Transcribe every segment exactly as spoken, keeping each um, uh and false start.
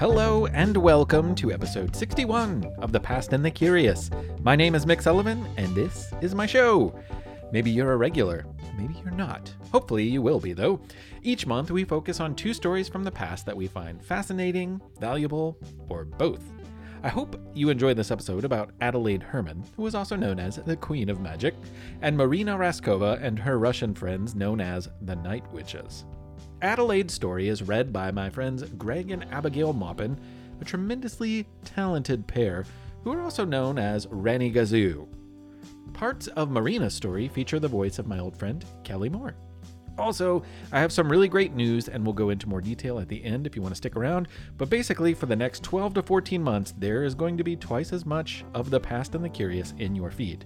Hello and welcome to episode sixty-one of The Past and the Curious. My name is Mick Sullivan and this is my show. Maybe you're a regular, maybe you're not. Hopefully you will be though. Each month we focus on two stories from the past that we find fascinating, valuable, or both. I hope you enjoyed this episode about Adelaide Herrmann, who was also known as the Queen of Magic, and Marina Raskova and her Russian friends known as the Night Witches. Adelaide's story is read by my friends Greg and Abigail Maupin, a tremendously talented pair who are also known as Renny Gazoo. Parts of Marina's story feature the voice of my old friend Kelly Moore. Also, I have some really great news and we'll go into more detail at the end if you want to stick around, but basically for the next twelve to fourteen months, there is going to be twice as much of The Past and the Curious in your feed.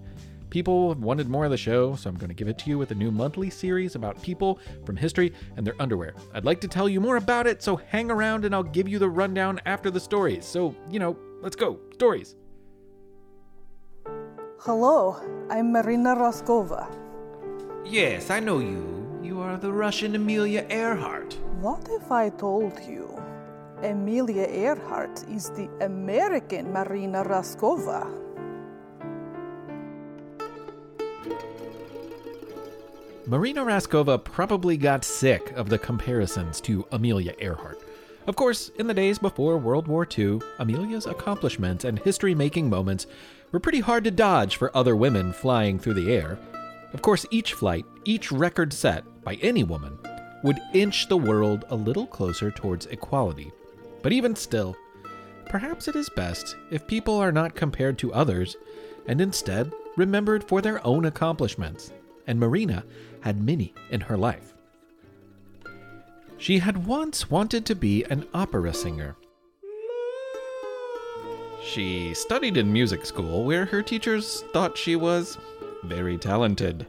People have wanted more of the show, so I'm going to give it to you with a new monthly series about people from history and their underwear. I'd like to tell you more about it, so hang around and I'll give you the rundown after the stories. So, you know, let's go. Stories. Hello, I'm Marina Raskova. Yes, I know you. You are the Russian Amelia Earhart. What if I told you? Amelia Earhart is the American Marina Raskova. Marina Raskova probably got sick of the comparisons to Amelia Earhart. Of course, in the days before World War Two, Amelia's accomplishments and history-making moments were pretty hard to dodge for other women flying through the air. Of course, each flight, each record set by any woman, would inch the world a little closer towards equality. But even still, perhaps it is best if people are not compared to others and instead remembered for their own accomplishments. And Marina had many in her life. She had once wanted to be an opera singer. She studied in music school where her teachers thought she was very talented,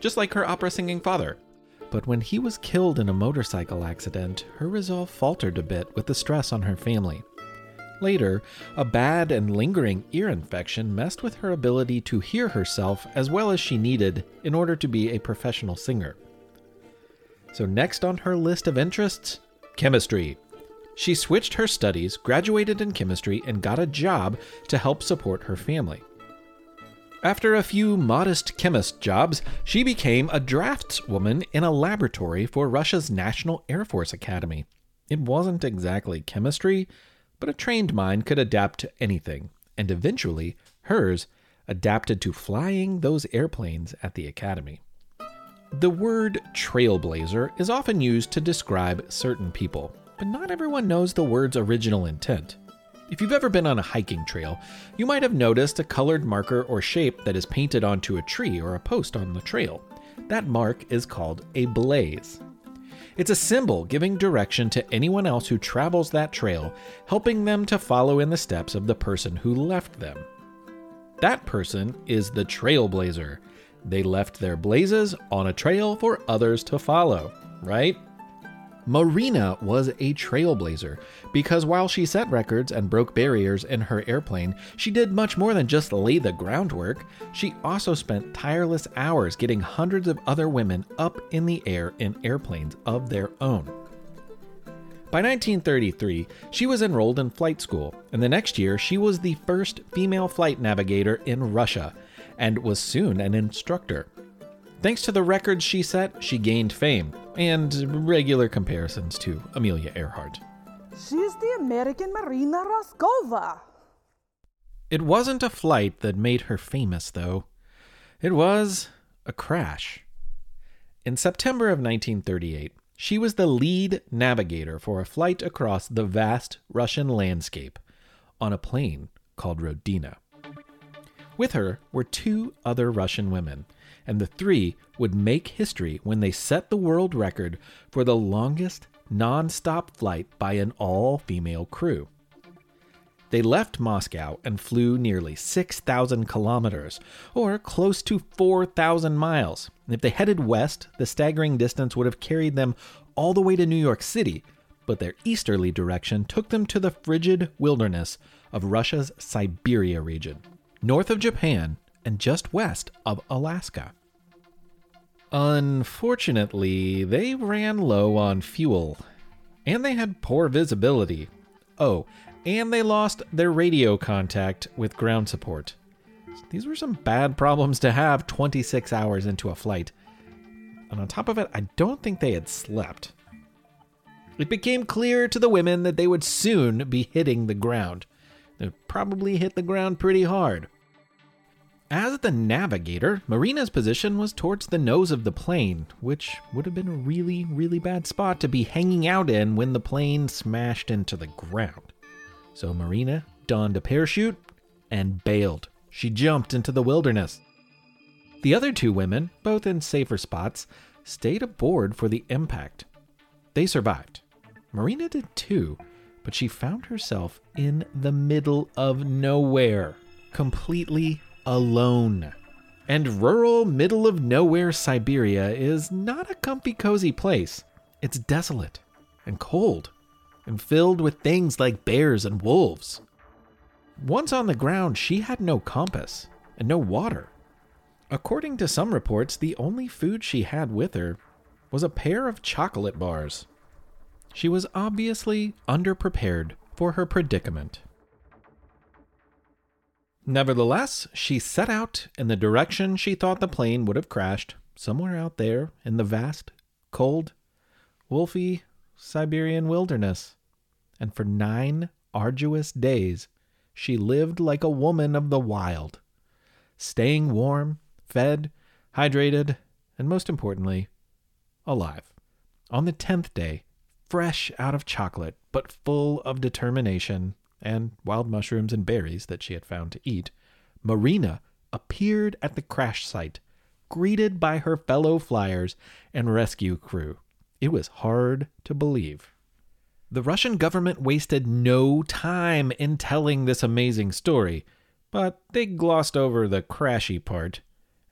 just like her opera singing father. But when he was killed in a motorcycle accident, her resolve faltered a bit with the stress on her family. Later, a bad and lingering ear infection messed with her ability to hear herself as well as she needed in order to be a professional singer. So next on her list of interests, chemistry. She switched her studies, graduated in chemistry, and got a job to help support her family. After a few modest chemist jobs, she became a draftswoman in a laboratory for Russia's National Air Force Academy. It wasn't exactly chemistry, but a trained mind could adapt to anything, and eventually, hers adapted to flying those airplanes at the academy. The word trailblazer is often used to describe certain people, but not everyone knows the word's original intent. If you've ever been on a hiking trail, you might have noticed a colored marker or shape that is painted onto a tree or a post on the trail. That mark is called a blaze. It's a symbol giving direction to anyone else who travels that trail, helping them to follow in the steps of the person who left them. That person is the trailblazer. They left their blazes on a trail for others to follow, right? Marina was a trailblazer because while she set records and broke barriers in her airplane, she did much more than just lay the groundwork. She also spent tireless hours getting hundreds of other women up in the air in airplanes of their own. By nineteen thirty-three, she was enrolled in flight school, and the next year she was the first female flight navigator in Russia and was soon an instructor. Thanks to the records she set, she gained fame and regular comparisons to Amelia Earhart. She's the American Marina Raskova. It wasn't a flight that made her famous, though. It was a crash. In September of nineteen thirty-eight, she was the lead navigator for a flight across the vast Russian landscape on a plane called Rodina. With her were two other Russian women, and the three would make history when they set the world record for the longest non-stop flight by an all-female crew. They left Moscow and flew nearly six thousand kilometers, or close to four thousand miles. And if they headed west, the staggering distance would have carried them all the way to New York City, but their easterly direction took them to the frigid wilderness of Russia's Siberia region, north of Japan, and just west of Alaska. Unfortunately, they ran low on fuel, and they had poor visibility, Oh, and they lost their radio contact with ground support. These were some bad problems to have twenty-six hours into a flight. And on top of it, I don't think they had slept. It became clear to the women that they would soon be hitting the ground. They'd probably hit the ground pretty hard. As the navigator, Marina's position was towards the nose of the plane, which would have been a really, really bad spot to be hanging out in when the plane smashed into the ground. So Marina donned a parachute and bailed. She jumped into the wilderness. The other two women, both in safer spots, stayed aboard for the impact. They survived. Marina did too, but she found herself in the middle of nowhere, completely alone. And rural middle of nowhere Siberia is not a comfy, cozy place. It's desolate and cold and filled with things like bears and wolves. Once on the ground, she had no compass and no water. According to some reports, the only food she had with her was a pair of chocolate bars. She was obviously underprepared for her predicament. Nevertheless, she set out in the direction she thought the plane would have crashed, somewhere out there in the vast, cold, wolfy Siberian wilderness. And for nine arduous days, she lived like a woman of the wild, staying warm, fed, hydrated, and most importantly, alive. On the tenth day, fresh out of chocolate, but full of determination and wild mushrooms and berries that she had found to eat, Marina appeared at the crash site, greeted by her fellow flyers and rescue crew. It was hard to believe. The Russian government wasted no time in telling this amazing story, but they glossed over the crashy part.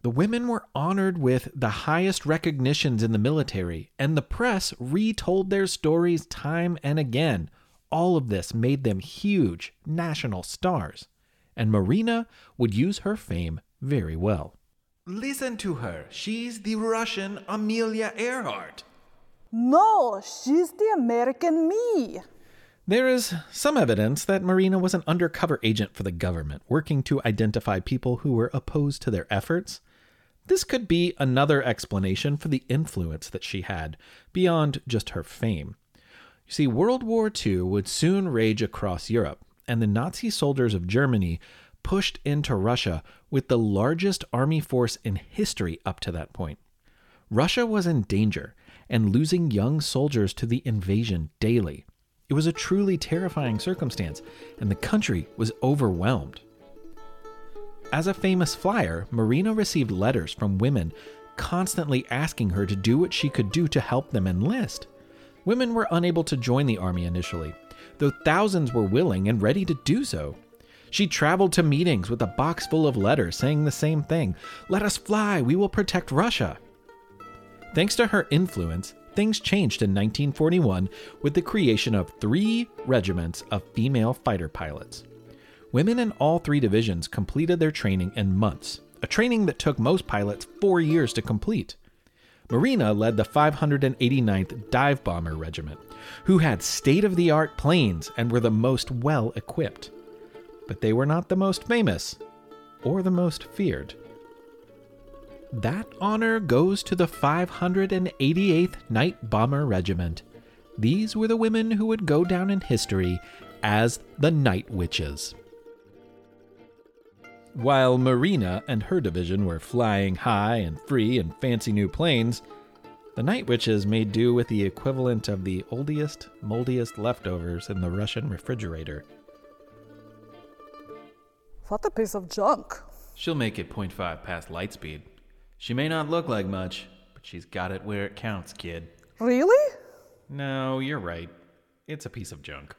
The women were honored with the highest recognitions in the military, and the press retold their stories time and again. All of this made them huge national stars, and Marina would use her fame very well. Listen to her. She's the Russian Amelia Earhart. No, she's the American me. There is some evidence that Marina was an undercover agent for the government, working to identify people who were opposed to their efforts. This could be another explanation for the influence that she had, beyond just her fame. You see, World War Two would soon rage across Europe, and the Nazi soldiers of Germany pushed into Russia with the largest army force in history up to that point. Russia was in danger and losing young soldiers to the invasion daily. It was a truly terrifying circumstance, and the country was overwhelmed. As a famous flyer, Marina received letters from women constantly asking her to do what she could do to help them enlist. Women were unable to join the army initially, though thousands were willing and ready to do so. She traveled to meetings with a box full of letters saying the same thing, "Let us fly, we will protect Russia." Thanks to her influence, things changed in nineteen forty-one with the creation of three regiments of female fighter pilots. Women in all three divisions completed their training in months, a training that took most pilots four years to complete. Marina led the five hundred eighty-ninth Dive Bomber Regiment, who had state-of-the-art planes and were the most well-equipped. But they were not the most famous or the most feared. That honor goes to the five hundred eighty-eighth Night Bomber Regiment. These were the women who would go down in history as the Night Witches. While Marina and her division were flying high and free in fancy new planes, the Night Witches made do with the equivalent of the oldest, moldiest leftovers in the Russian refrigerator. What a piece of junk. She'll make it point five past light speed. She may not look like much, but she's got it where it counts, kid. Really? No, you're right. It's a piece of junk.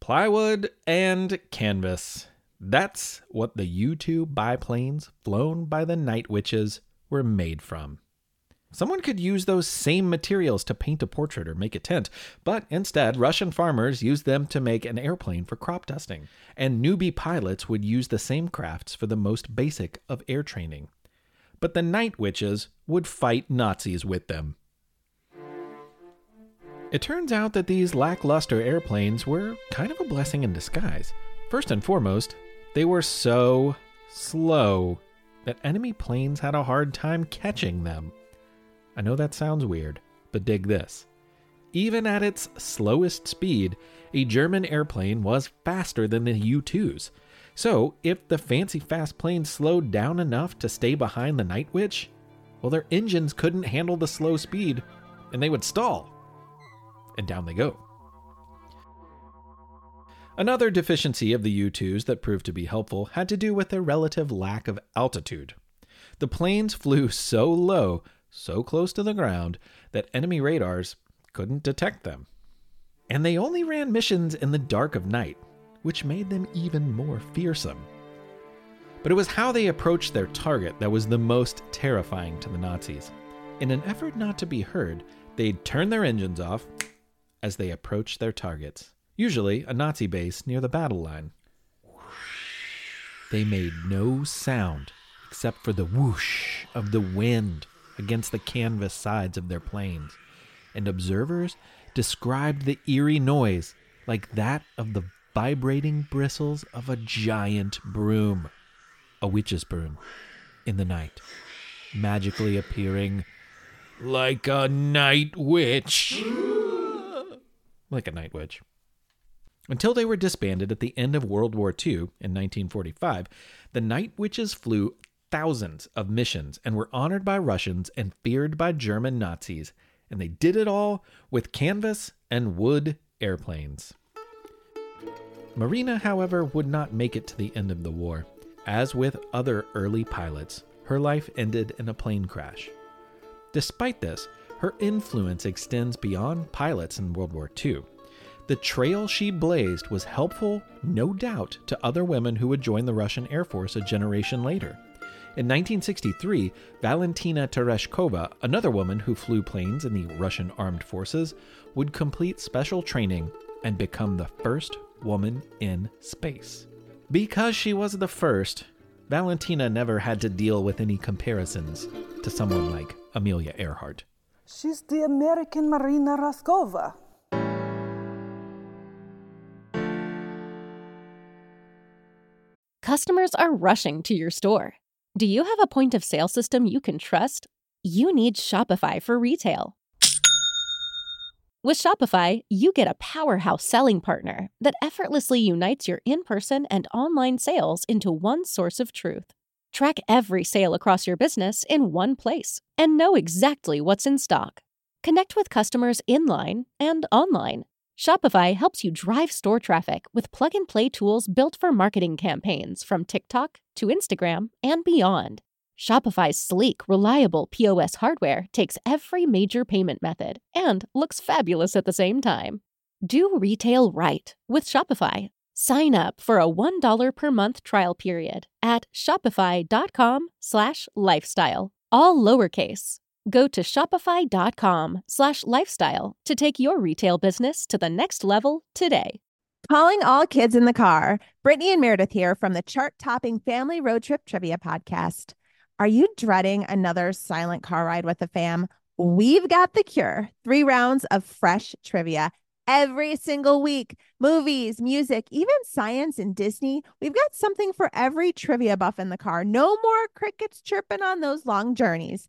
Plywood and canvas. That's what the U two biplanes flown by the Night Witches were made from. Someone could use those same materials to paint a portrait or make a tent, but instead Russian farmers used them to make an airplane for crop dusting, and newbie pilots would use the same crafts for the most basic of air training. But the Night Witches would fight Nazis with them. It turns out that these lackluster airplanes were kind of a blessing in disguise. First and foremost, they were so slow that enemy planes had a hard time catching them. I know that sounds weird, but dig this. Even at its slowest speed, a German airplane was faster than the U two's. So, if the fancy fast planes slowed down enough to stay behind the Night Witch, well, their engines couldn't handle the slow speed, and they would stall. And down they go. Another deficiency of the U two's that proved to be helpful had to do with their relative lack of altitude. The planes flew so low, so close to the ground, that enemy radars couldn't detect them. And they only ran missions in the dark of night, which made them even more fearsome. But it was how they approached their target that was the most terrifying to the Nazis. In an effort not to be heard, they'd turn their engines off as they approached their targets, usually a Nazi base near the battle line. They made no sound except for the whoosh of the wind against the canvas sides of their planes, and observers described the eerie noise like that of the vibrating bristles of a giant broom, a witch's broom, in the night, magically appearing like a night witch. Like a night witch. Until they were disbanded at the end of World War Two in nineteen forty-five, the Night Witches flew thousands of missions and were honored by Russians and feared by German Nazis, and they did it all with canvas and wood airplanes. Marina, however, would not make it to the end of the war. As with other early pilots, her life ended in a plane crash. Despite this, her influence extends beyond pilots in World War Two. The trail she blazed was helpful, no doubt, to other women who would join the Russian Air Force a generation later. In nineteen sixty-three, Valentina Tereshkova, another woman who flew planes in the Russian Armed Forces, would complete special training and become the first woman in space. Because she was the first, Valentina never had to deal with any comparisons to someone like Amelia Earhart. She's the American Marina Raskova. Customers are rushing to your store. Do you have a point of sale system you can trust? You need Shopify for retail. With Shopify, you get a powerhouse selling partner that effortlessly unites your in-person and online sales into one source of truth. Track every sale across your business in one place and know exactly what's in stock. Connect with customers in-line and online. Shopify helps you drive store traffic with plug-and-play tools built for marketing campaigns from TikTok to Instagram and beyond. Shopify's sleek, reliable P O S hardware takes every major payment method and looks fabulous at the same time. Do retail right with Shopify. Sign up for a one dollar per month trial period at shopify.com slash lifestyle, all lowercase. Go to shopify.com slash lifestyle to take your retail business to the next level today. Calling all kids in the car. Brittany and Meredith here from the chart-topping Family Road Trip Trivia Podcast. Are you dreading another silent car ride with the fam? We've got the cure. Three rounds of fresh trivia every single week. Movies, music, even science and Disney. We've got something for every trivia buff in the car. No more crickets chirping on those long journeys.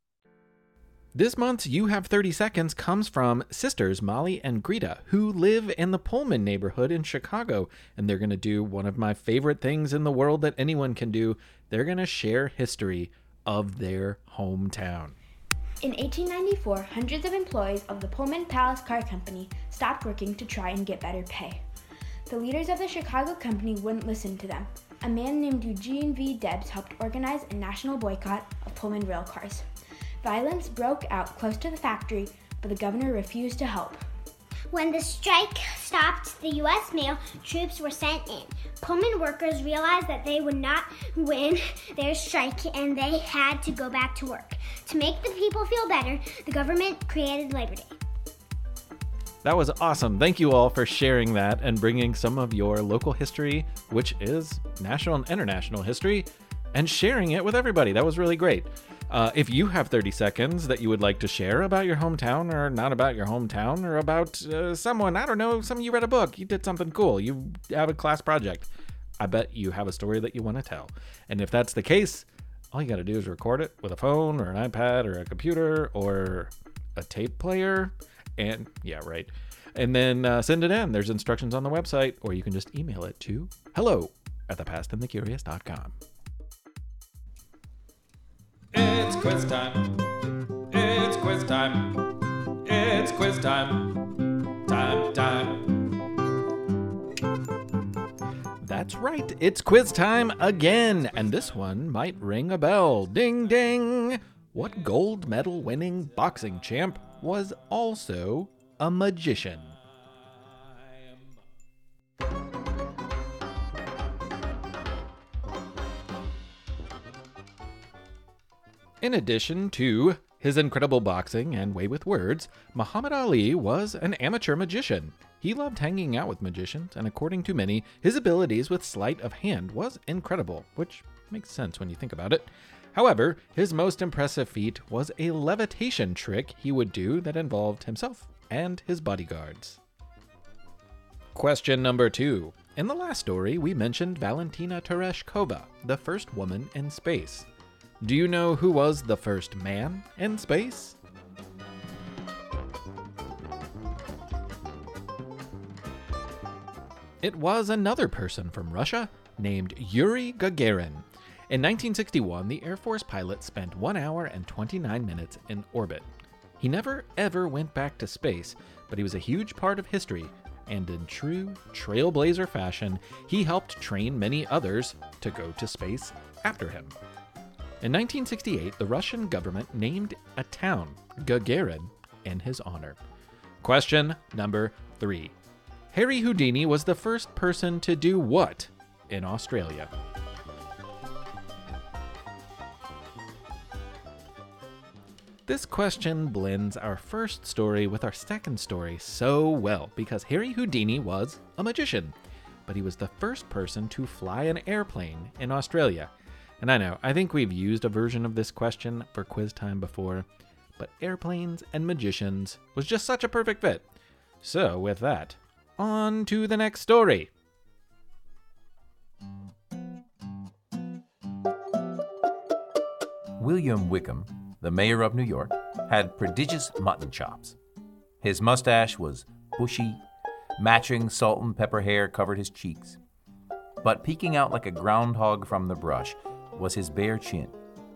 This month's You Have thirty seconds comes from sisters Molly and Greta, who live in the Pullman neighborhood in Chicago, and they're going to do one of my favorite things in the world that anyone can do. They're going to share history of their hometown. In eighteen ninety-four, hundreds of employees of the Pullman Palace Car Company stopped working to try and get better pay. The leaders of the Chicago company wouldn't listen to them. A man named Eugene V. Debs helped organize a national boycott of Pullman rail cars. Violence broke out close to the factory, but the governor refused to help. When the strike stopped, the U S mail troops were sent in. Pullman workers realized that they would not win their strike and they had to go back to work. To make the people feel better, the government created Labor Day. That was awesome. Thank you all for sharing that and bringing some of your local history, which is national and international history, and sharing it with everybody. That was really great. Uh, if you have thirty seconds that you would like to share about your hometown or not about your hometown or about uh, someone, I don't know, some you read a book, you did something cool, you have a class project, I bet you have a story that you want to tell. And if that's the case, all you got to do is record it with a phone or an iPad or a computer or a tape player. And yeah, right. And then uh, send it in. There's instructions on the website, or you can just email it to hello at the past and the curious dot com. It's quiz time. It's quiz time. It's quiz time. Time, time. That's right. It's quiz time again. And this one might ring a bell. Ding, ding. What gold medal winning boxing champ was also a magician? In addition to his incredible boxing and way with words, Muhammad Ali was an amateur magician. He loved hanging out with magicians, and according to many, his abilities with sleight of hand was incredible, which makes sense when you think about it. However, his most impressive feat was a levitation trick he would do that involved himself and his bodyguards. Question number two. In the last story, we mentioned Valentina Tereshkova, the first woman in space. Do you know who was the first man in space? It was another person from Russia named Yuri Gagarin. In nineteen sixty-one, the Air Force pilot spent one hour and twenty-nine minutes in orbit. He never ever went back to space, but he was a huge part of history, and in true trailblazer fashion, he helped train many others to go to space after him. In nineteen sixty-eight, the Russian government named a town, Gagarin, in his honor. Question number three. Harry Houdini was the first person to do what in Australia? This question blends our first story with our second story so well because Harry Houdini was a magician, but he was the first person to fly an airplane in Australia. And I know, I think we've used a version of this question for quiz time before, but airplanes and magicians was just such a perfect fit. So with that, on to the next story. William Wickham, the mayor of New York, had prodigious mutton chops. His mustache was bushy, matching salt and pepper hair covered his cheeks. But peeking out like a groundhog from the brush was his bare chin,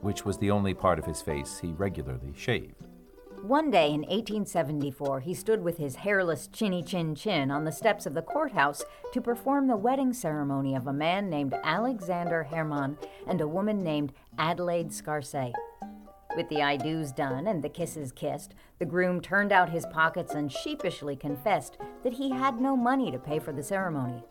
which was the only part of his face he regularly shaved. One day in eighteen seventy-four, he stood with his hairless chinny-chin-chin on the steps of the courthouse to perform the wedding ceremony of a man named Alexander Hermann and a woman named Adelaide Scarce. With the I do's done and the kisses kissed, the groom turned out his pockets and sheepishly confessed that he had no money to pay for the ceremony.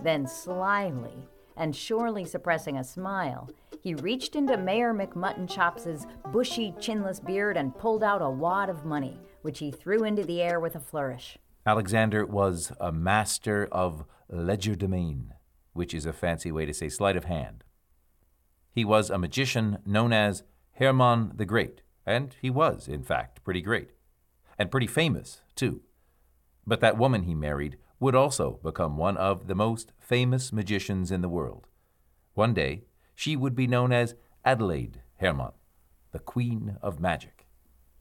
Then slyly, and surely suppressing a smile, he reached into Mayor McMuttonchops's bushy, chinless beard and pulled out a wad of money, which he threw into the air with a flourish. Alexander was a master of legerdemain, which is a fancy way to say sleight of hand. He was a magician known as Hermann the Great, and he was, in fact, pretty great. And pretty famous, too. But that woman he married would also become one of the most famous magicians in the world. One day, she would be known as Adelaide Herrmann, the Queen of Magic.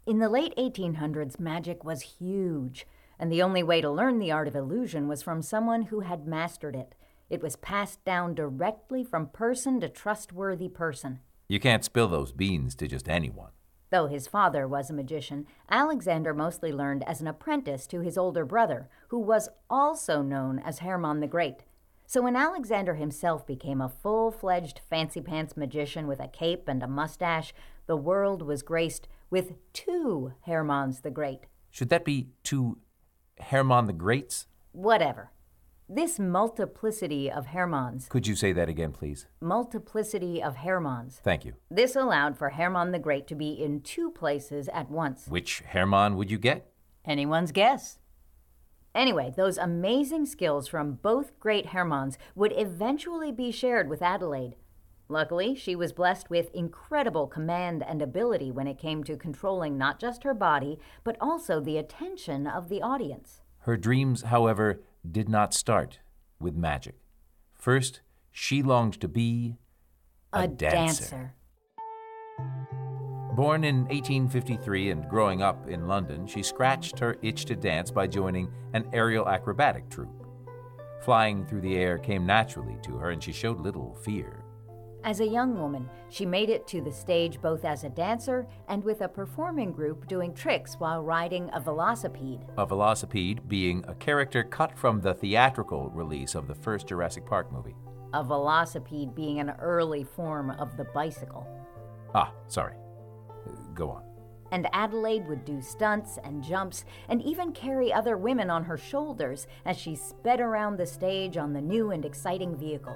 In the late eighteen hundreds, magic was huge, and the only way to learn the art of illusion was from someone who had mastered it. It was passed down directly from person to trustworthy person. You can't spill those beans to just anyone. Though his father was a magician, Alexander mostly learned as an apprentice to his older brother, who was also known as Hermann the Great. So when Alexander himself became a full-fledged fancy-pants magician with a cape and a mustache, the world was graced with two Hermanns the Great. Should that be two Hermann the Greats? Whatever. This multiplicity of Hermanns... Could you say that again, please? Multiplicity of Hermanns. Thank you. This allowed for Hermann the Great to be in two places at once. Which Hermann would you get? Anyone's guess. Anyway, those amazing skills from both great Hermanns would eventually be shared with Adelaide. Luckily, she was blessed with incredible command and ability when it came to controlling not just her body, but also the attention of the audience. Her dreams, however, did not start with magic. First, she longed to be a, a dancer. dancer. Born in eighteen fifty-three and growing up in London, she scratched her itch to dance by joining an aerial acrobatic troupe. Flying through the air came naturally to her, and she showed little fear. As a young woman, she made it to the stage both as a dancer and with a performing group doing tricks while riding a velocipede. A velocipede being a character cut from the theatrical release of the first Jurassic Park movie. A velocipede being an early form of the bicycle. Ah, sorry. Go on. And Adelaide would do stunts and jumps and even carry other women on her shoulders as she sped around the stage on the new and exciting vehicle.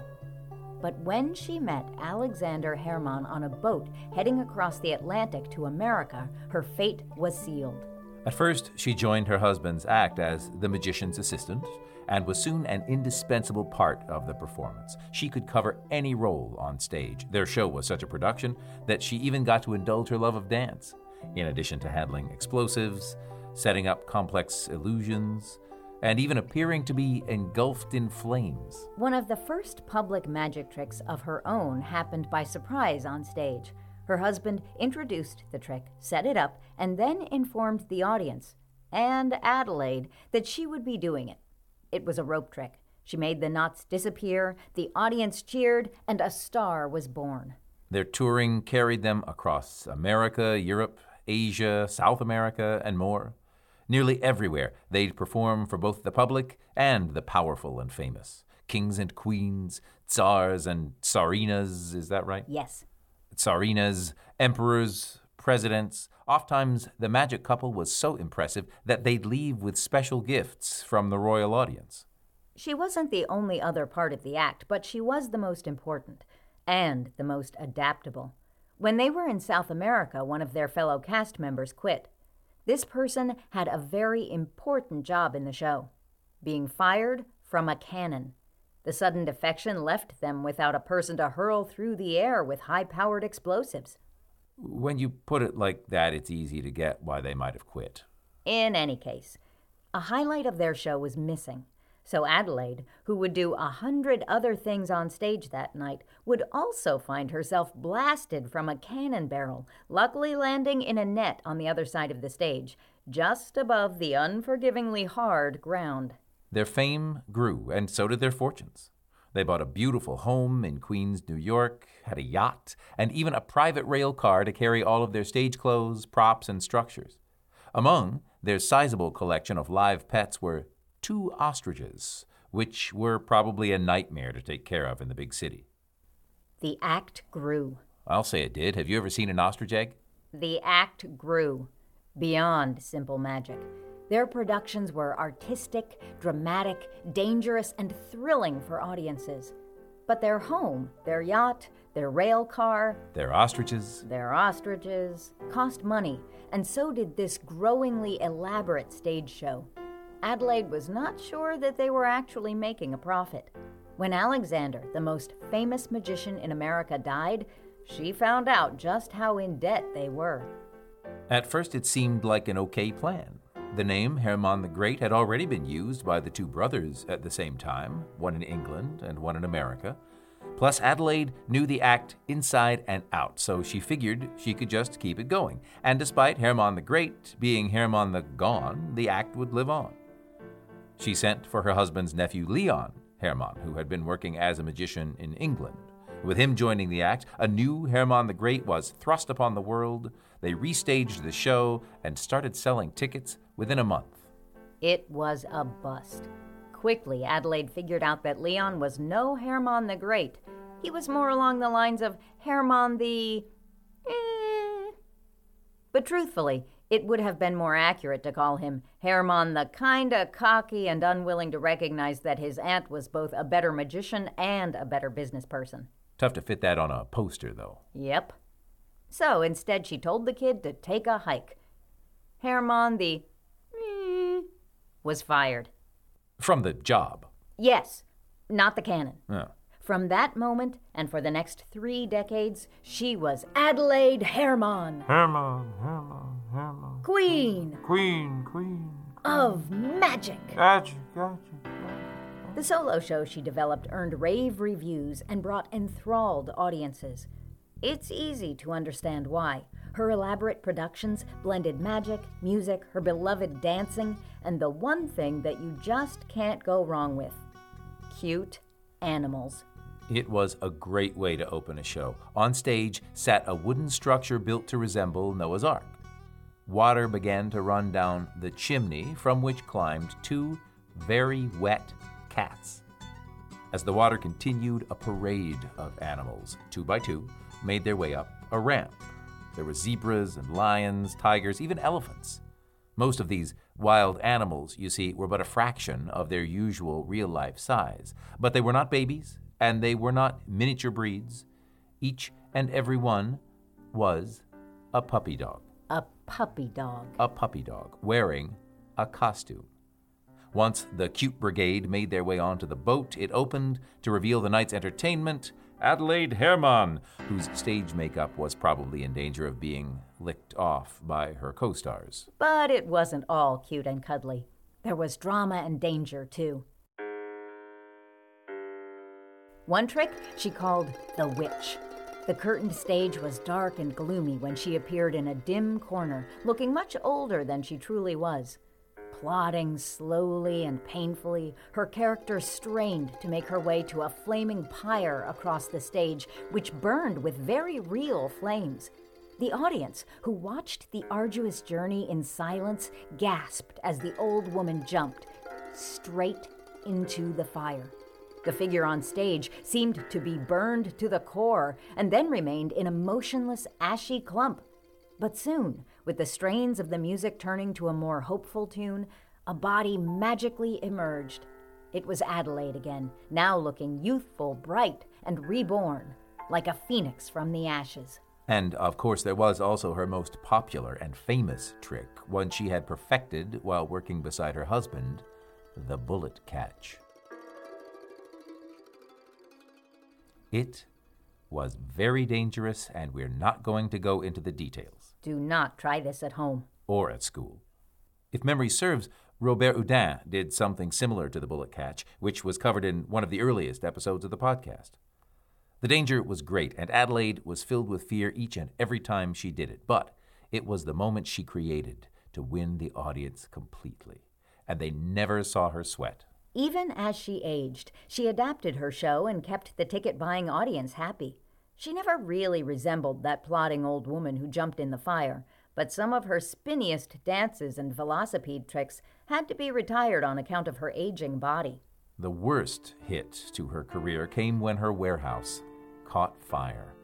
But when she met Alexander Hermann on a boat heading across the Atlantic to America, her fate was sealed. At first, she joined her husband's act as the magician's assistant and was soon an indispensable part of the performance. She could cover any role on stage. Their show was such a production that she even got to indulge her love of dance, in addition to handling explosives, setting up complex illusions, and even appearing to be engulfed in flames. One of the first public magic tricks of her own happened by surprise on stage. Her husband introduced the trick, set it up, and then informed the audience, and Adelaide, that she would be doing it. It was a rope trick. She made the knots disappear, the audience cheered, and a star was born. Their touring carried them across America, Europe, Asia, South America, and more. Nearly everywhere, they'd perform for both the public and the powerful and famous. Kings and queens, tsars and tsarinas, is that right? Yes. Tsarinas, emperors, presidents. Oftentimes, the magic couple was so impressive that they'd leave with special gifts from the royal audience. She wasn't the only other part of the act, but she was the most important and the most adaptable. When they were in South America, one of their fellow cast members quit. This person had a very important job in the show, being fired from a cannon. The sudden defection left them without a person to hurl through the air with high-powered explosives. When you put it like that, it's easy to get why they might have quit. In any case, a highlight of their show was missing, so Adelaide, who would do a hundred other things on stage that night, would also find herself blasted from a cannon barrel, luckily landing in a net on the other side of the stage, just above the unforgivingly hard ground. Their fame grew, and so did their fortunes. They bought a beautiful home in Queens, New York, had a yacht, and even a private rail car to carry all of their stage clothes, props, and structures. Among their sizable collection of live pets were two ostriches, which were probably a nightmare to take care of in the big city. The act grew. I'll say it did. Have you ever seen an ostrich egg? The act grew beyond simple magic. Their productions were artistic, dramatic, dangerous, and thrilling for audiences. But their home, their yacht, their rail car, their ostriches, their ostriches, cost money, and so did this growingly elaborate stage show. Adelaide was not sure that they were actually making a profit. When Alexander, the most famous magician in America, died, she found out just how in debt they were. At first, it seemed like an okay plan. The name Hermann the Great had already been used by the two brothers at the same time, one in England and one in America. Plus, Adelaide knew the act inside and out, so she figured she could just keep it going. And despite Hermann the Great being Hermann the Gone, the act would live on. She sent for her husband's nephew, Leon Hermann, who had been working as a magician in England. With him joining the act, a new Hermann the Great was thrust upon the world. They restaged the show and started selling tickets within a month. It was a bust. Quickly, Adelaide figured out that Leon was no Hermann the Great. He was more along the lines of Hermann the... Eh. But truthfully, It would have been more accurate to call him Hermann the kinda cocky and unwilling to recognize that his aunt was both a better magician and a better business person. Tough to fit that on a poster, though. Yep. So instead she told the kid to take a hike. Hermann the mm, was fired. From the job? Yes, not the cannon. Oh. From that moment, and for the next three decades, she was Adelaide Herrmann. Hermann, Hermann, Hermann. Queen. Queen, Queen. Of magic. Magic, magic, magic. The solo show she developed earned rave reviews and brought enthralled audiences. It's easy to understand why. Her elaborate productions blended magic, music, her beloved dancing, and the one thing that you just can't go wrong with, cute animals. It was a great way to open a show. On stage sat a wooden structure built to resemble Noah's Ark. Water began to run down the chimney, from which climbed two very wet cats. As the water continued, a parade of animals, two by two, made their way up a ramp. There were zebras and lions, tigers, even elephants. Most of these wild animals, you see, were but a fraction of their usual real-life size. But they were not babies, and they were not miniature breeds. Each and every one was a puppy dog. A puppy dog. A puppy dog, wearing a costume. Once the cute brigade made their way onto the boat, it opened to reveal the night's entertainment, Adelaide Herrmann, whose stage makeup was probably in danger of being licked off by her co-stars. But it wasn't all cute and cuddly. There was drama and danger, too. One trick she called the witch. The curtained stage was dark and gloomy when she appeared in a dim corner, looking much older than she truly was. Plodding slowly and painfully, her character strained to make her way to a flaming pyre across the stage, which burned with very real flames. The audience, who watched the arduous journey in silence, gasped as the old woman jumped straight into the fire. The figure on stage seemed to be burned to the core and then remained in a motionless, ashy clump. But soon, with the strains of the music turning to a more hopeful tune, a body magically emerged. It was Adelaide again, now looking youthful, bright, and reborn, like a phoenix from the ashes. And, of course, there was also her most popular and famous trick, one she had perfected while working beside her husband, the bullet catch. It was very dangerous, and we're not going to go into the details. Do not try this at home. Or at school. If memory serves, Robert Houdin did something similar to the bullet catch, which was covered in one of the earliest episodes of the podcast. The danger was great, and Adelaide was filled with fear each and every time she did it. But it was the moment she created to win the audience completely, and they never saw her sweat. Even as she aged, she adapted her show and kept the ticket-buying audience happy. She never really resembled that plodding old woman who jumped in the fire, but some of her spinniest dances and velocipede tricks had to be retired on account of her aging body. The worst hit to her career came when her warehouse caught fire.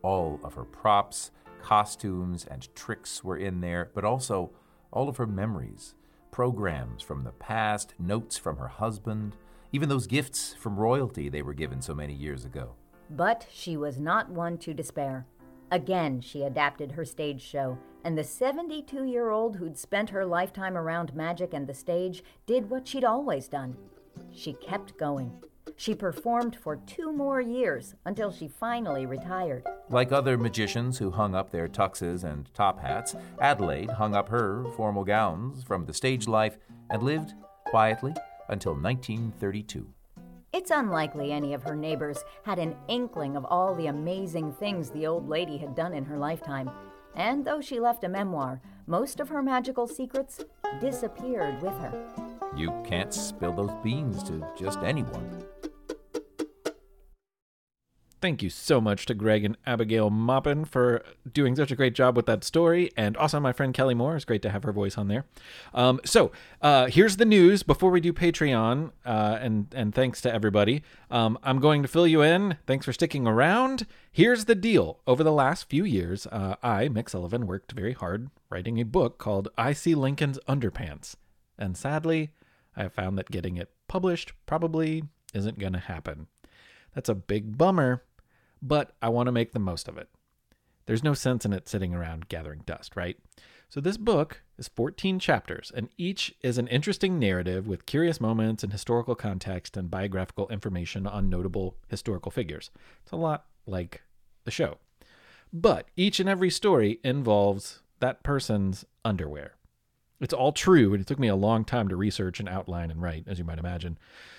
All of her props, costumes, and tricks were in there, but also all of her memories. Programs from the past, notes from her husband, even those gifts from royalty they were given so many years ago. But she was not one to despair. Again, she adapted her stage show, and the seventy-two-year-old who'd spent her lifetime around magic and the stage did what she'd always done. She kept going. She performed for two more years until she finally retired. Like other magicians who hung up their tuxes and top hats, Adelaide hung up her formal gowns from the stage life and lived quietly until nineteen thirty-two. It's unlikely any of her neighbors had an inkling of all the amazing things the old lady had done in her lifetime. And though she left a memoir, most of her magical secrets disappeared with her. You can't spill those beans to just anyone. Thank you so much to Greg and Abigail Maupin for doing such a great job with that story. And also my friend Kelly Moore. It's great to have her voice on there. Um, so uh, here's the news before we do Patreon. Uh, and, and thanks to everybody. Um, I'm going to fill you in. Thanks for sticking around. Here's the deal. Over the last few years, uh, I, Mick Sullivan, worked very hard writing a book called I See Lincoln's Underpants. And sadly, I have found that getting it published probably isn't going to happen. That's a big bummer, but I want to make the most of it. There's no sense in it sitting around gathering dust, right? So this book is fourteen chapters, and each is an interesting narrative with curious moments and historical context and biographical information on notable historical figures. It's a lot like the show. But each and every story involves that person's underwear. It's all true, and it took me a long time to research and outline and write, as you might imagine.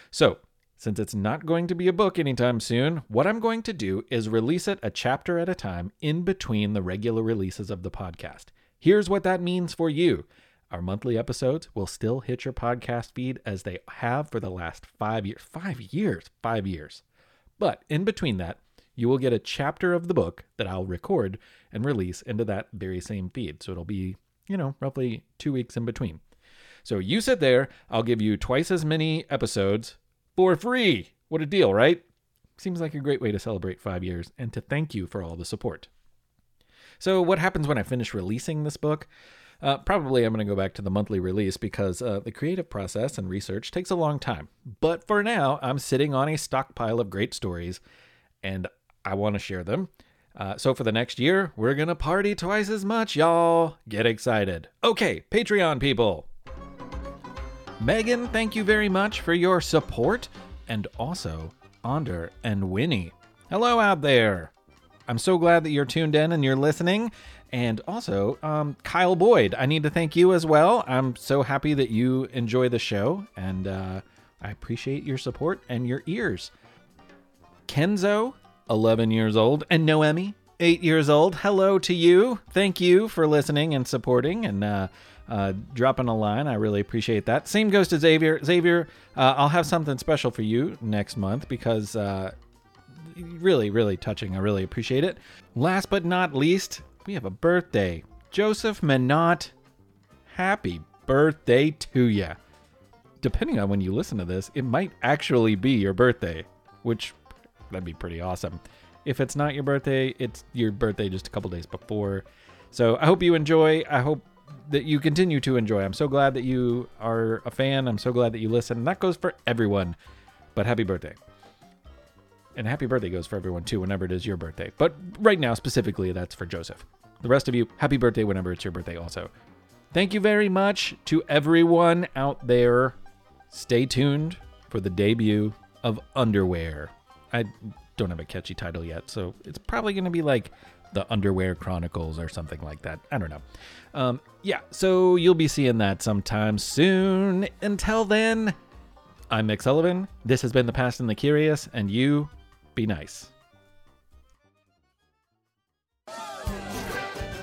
So, since it's not going to be a book anytime soon, what I'm going to do is release it a chapter at a time in between the regular releases of the podcast. Here's what that means for you. Our monthly episodes will still hit your podcast feed as they have for the last five years. Five years. Five years. But in between that, you will get a chapter of the book that I'll record and release into that very same feed. So it'll be, you know, roughly two weeks in between. So you sit there. I'll give you twice as many episodes for free. What a deal, right? Seems like a great way to celebrate five years and to thank you for all the support. So what happens when I finish releasing this book? Uh, probably I'm going to go back to the monthly release because uh, the creative process and research takes a long time. But for now, I'm sitting on a stockpile of great stories and I want to share them. Uh, so for the next year, we're going to party twice as much, y'all. Get excited. Okay, Patreon people. Megan, thank you very much for your support, and also Onder and Winnie. Hello out there. I'm so glad that you're tuned in and you're listening. And also, um, Kyle Boyd, I need to thank you as well. I'm so happy that you enjoy the show, and uh, I appreciate your support and your ears. Kenzo, eleven years old, and Noemi, eight years old. Hello to you. Thank you for listening and supporting, and uh, Uh, dropping a line. I really appreciate that. Same goes to Xavier. Xavier, uh, I'll have something special for you next month because uh, really, really touching. I really appreciate it. Last but not least, we have a birthday. Joseph Menot, happy birthday to ya. Depending on when you listen to this, it might actually be your birthday, which that'd be pretty awesome. If it's not your birthday, it's your birthday just a couple days before. So I hope you enjoy. I hope that you continue to enjoy. I'm so glad that you are a fan. I'm so glad that you listen. That goes for everyone, but happy birthday. And happy birthday goes for everyone too, whenever it is your birthday. But right now, specifically, that's for Joseph. The rest of you, happy birthday whenever it's your birthday also. Thank you very much to everyone out there. Stay tuned for the debut of Underwear. I don't have a catchy title yet, so it's probably going to be like The Underwear Chronicles or something like that. I don't know. Um, yeah, so you'll be seeing that sometime soon. Until then, I'm Mick Sullivan. This has been The Past and the Curious, and you be nice.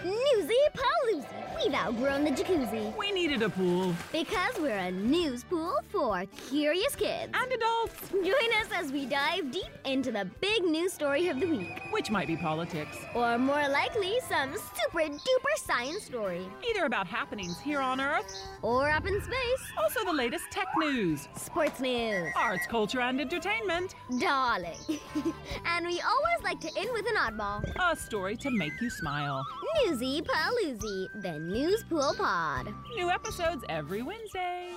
Newsy-paloozy, we've outgrown the jacuzzi. We needed a pool. Because we're a news pool for curious kids. And adults. Join us as we dive deep into the big news story of the week. Which might be politics. Or more likely, some super-duper science story. Either about happenings here on Earth. Or up in space. Also the latest tech news. Sports news. Arts, culture, and entertainment. Darling. And we always like to end with an oddball. A story to make you smile. Newsy Paloozy, the News Pool Pod. New episodes every Wednesday.